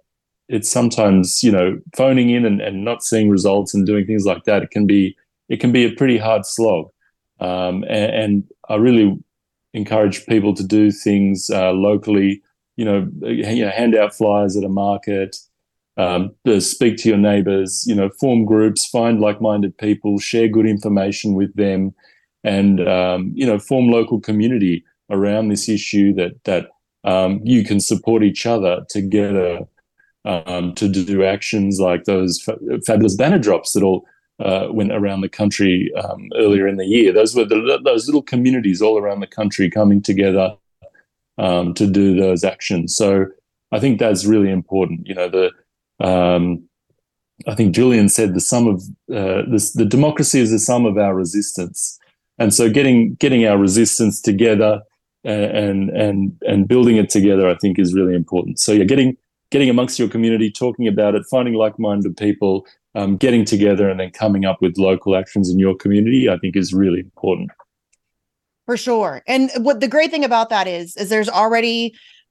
it's sometimes you know phoning in and, and not seeing results and doing things like that. It can be it can be a pretty hard slog, um, and, and I really encourage people to do things uh, locally, you know, you know, hand out flyers at a market, um, speak to your neighbours, you know, form groups, find like-minded people, share good information with them, and, um, you know, form local community around this issue that that um, you can support each other together um, to do actions like those fa- fabulous banner drops that all Uh, went around the country um, earlier in the year. Those were the, those little communities all around the country coming together um, to do those actions. So I think that's really important. You know, the um, I think Julian said the sum of uh, this, the democracy is the sum of our resistance, and so getting getting our resistance together and and and building it together, I think, is really important. So yeah, getting getting amongst your community, talking about it, finding like-minded people. Um, getting together and then coming up with local actions in your community, I think, is really important. For sure. And what the great thing about that is, is there's already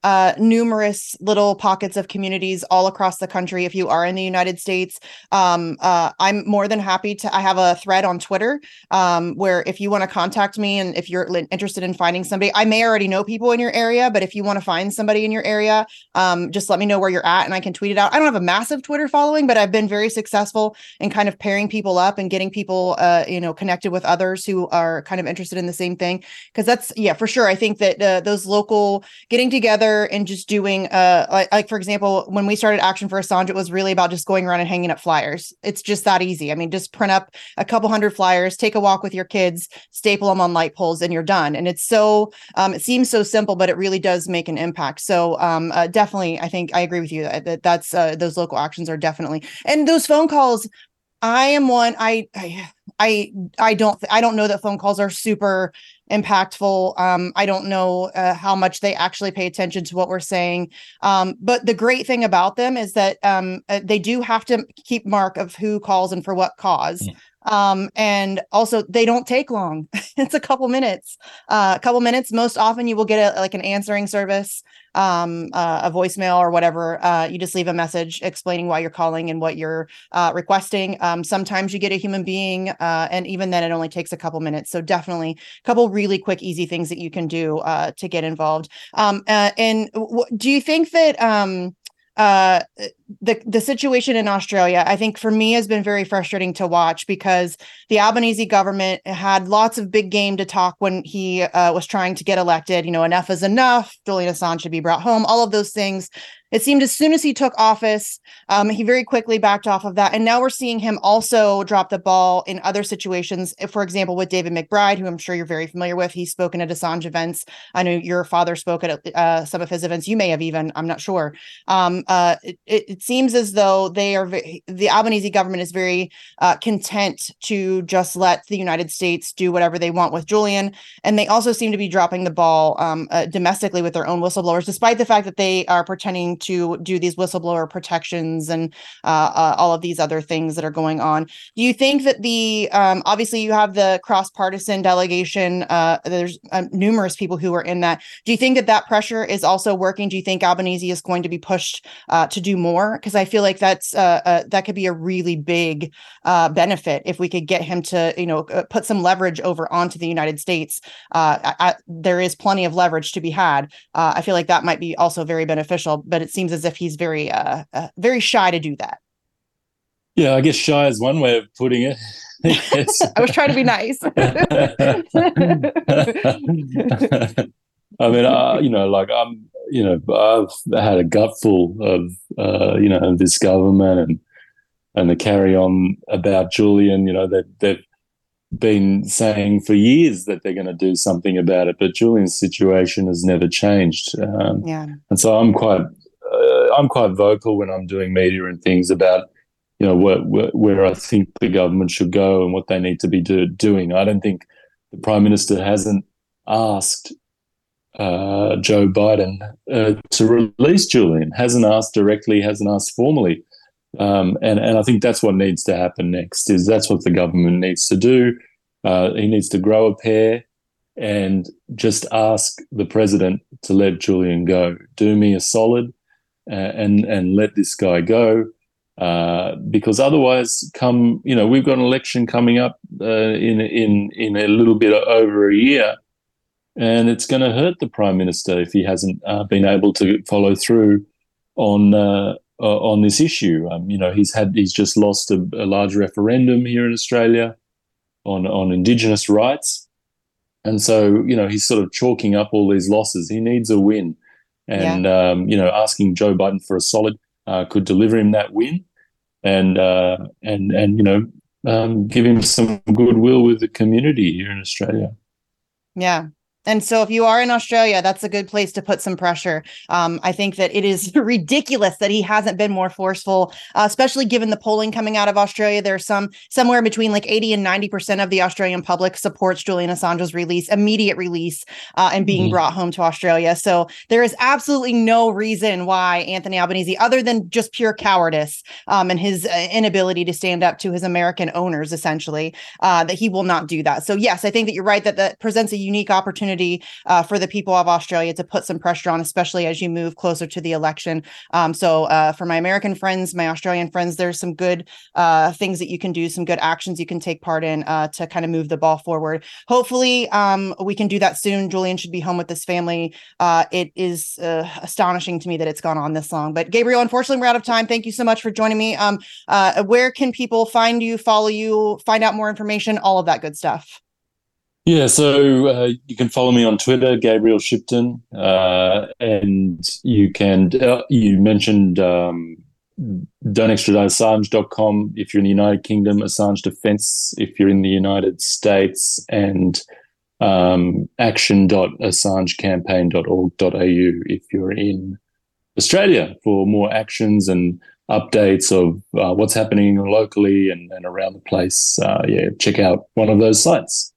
uh, numerous little pockets of communities all across the country. If you are in the United States, um, uh, I'm more than happy to, I have a thread on Twitter um, where if you want to contact me and if you're interested in finding somebody, I may already know people in your area, but if you want to find somebody in your area, um, just let me know where you're at and I can tweet it out. I don't have a massive Twitter following, but I've been very successful in kind of pairing people up and getting people, uh, you know, connected with others who are kind of interested in the same thing. Cause that's, yeah, for sure. I think that uh, those local getting together and just doing, uh, like, like, for example, when we started Action for Assange, it was really about just going around and hanging up flyers. It's just that easy. I mean, just print up a couple hundred flyers, take a walk with your kids, staple them on light poles, and you're done. And it's so, um, it seems so simple, but it really does make an impact. So um, uh, definitely, I think I agree with you that, that that's, uh, those local actions are definitely, and those phone calls, I am one, I, I, I, I don't, I don't know that phone calls are super impactful. Um, I don't know uh, how much they actually pay attention to what we're saying. Um, but the great thing about them is that um, uh, they do have to keep mark of who calls and for what cause. Yeah. Um, and also they don't take long. It's a couple minutes, uh, a couple minutes. Most often you will get a, like an answering service, um, uh, a voicemail or whatever. Uh, you just leave a message explaining why you're calling and what you're, uh, requesting. Um, sometimes you get a human being, uh, and even then it only takes a couple minutes. So definitely a couple really quick, easy things that you can do, uh, to get involved. Um, uh, and w- do you think that, um, Uh, the the situation in Australia, I think for me has been very frustrating to watch because the Albanese government had lots of big game to talk when he uh, was trying to get elected. You know, enough is enough. Julian Assange should be brought home. All of those things. It seemed as soon as he took office, um, he very quickly backed off of that. And now we're seeing him also drop the ball in other situations. For example, with David McBride, who I'm sure you're very familiar with. He's spoken at Assange events. I know your father spoke at uh, some of his events. You may have even, I'm not sure. Um, uh, it, it seems as though they are v- the Albanese government is very uh, content to just let the United States do whatever they want with Julian. And they also seem to be dropping the ball um, uh, domestically with their own whistleblowers, despite the fact that they are pretending to do these whistleblower protections and uh, uh, all of these other things that are going on. Do you think that the, um, obviously you have the cross-partisan delegation, uh, there's uh, numerous people who are in that. Do you think that that pressure is also working? Do you think Albanese is going to be pushed uh, to do more? Because I feel like that's uh, uh, that could be a really big uh, benefit if we could get him to, you know, uh, put some leverage over onto the United States. Uh, I, I, there is plenty of leverage to be had. Uh, I feel like that might be also very beneficial, but it seems as if he's very, uh, uh, very shy to do that. Yeah, I guess shy is one way of putting it. I, I was trying to be nice. I mean, uh, you know, like I'm, you know, I've had a gutful of, uh, you know, this government and and the carry on about Julian. You know, they, they've been saying for years that they're going to do something about it, but Julian's situation has never changed. Um, yeah, and so I'm quite. Uh, I'm quite vocal when I'm doing media and things about, you know, where, where, where I think the government should go and what they need to be do, doing. I don't think the Prime Minister hasn't asked uh, Joe Biden uh, to release Julian, hasn't asked directly, hasn't asked formally. Um, and, and I think that's what needs to happen next, is that's what the government needs to do. Uh, he needs to grow a pair and just ask the president to let Julian go. Do me a solid. And and let this guy go, uh, because otherwise, come you know, we've got an election coming up uh, in in in a little bit over a year, and it's going to hurt the Prime Minister if he hasn't uh, been able to follow through on uh, on this issue. Um, you know, he's had he's just lost a, a large referendum here in Australia on on Indigenous rights, and so you know he's sort of chalking up all these losses. He needs a win. And, yeah. um, you know, asking Joe Biden for a solid uh, could deliver him that win and, uh, and and you know, um, give him some goodwill with the community here in Australia. Yeah. And so if you are in Australia, that's a good place to put some pressure. Um, I think that it is ridiculous that he hasn't been more forceful, uh, especially given the polling coming out of Australia. There's some somewhere between like eighty and ninety percent of the Australian public supports Julian Assange's release, immediate release, uh, and being mm-hmm. brought home to Australia. So there is absolutely no reason why Anthony Albanese, other than just pure cowardice um, and his inability to stand up to his American owners, essentially, uh, that he will not do that. So, yes, I think that you're right that that presents a unique opportunity opportunity uh, for the people of Australia to put some pressure on, especially as you move closer to the election. Um, so uh, for my American friends, my Australian friends, there's some good uh, things that you can do, some good actions you can take part in uh, to kind of move the ball forward. Hopefully um, we can do that soon. Julian should be home with his family. Uh, it is uh, astonishing to me that it's gone on this long. But Gabriel, unfortunately, we're out of time. Thank you so much for joining me. Um, uh, where can people find you, follow you, find out more information, all of that good stuff? Yeah, so uh, you can follow me on Twitter, Gabriel Shipton, uh, and you can, uh, you mentioned um, don't extradite assange dot com if you're in the United Kingdom, Assange Defense if you're in the United States, and um, action dot assange campaign dot org dot a u if you're in Australia for more actions and updates of uh, what's happening locally and, and around the place. Uh, yeah, check out one of those sites.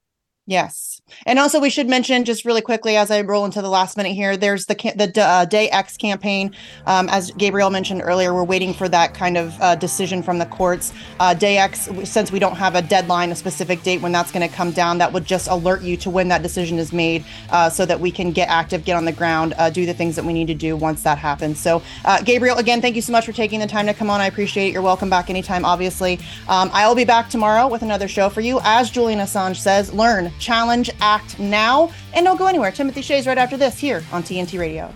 Yes. And also we should mention just really quickly as I roll into the last minute here, there's the the uh, Day X campaign. Um, as Gabriel mentioned earlier, we're waiting for that kind of uh, decision from the courts. Uh, Day X, since we don't have a deadline, a specific date when that's going to come down, that would just alert you to when that decision is made uh, so that we can get active, get on the ground, uh, do the things that we need to do once that happens. So uh, Gabriel, again, thank you so much for taking the time to come on. I appreciate it. You're welcome back anytime, obviously. Um, I'll be back tomorrow with another show for you. As Julian Assange says, learn, challenge, act now, and don't go anywhere. Timothy Shea's right after this here on T N T Radio.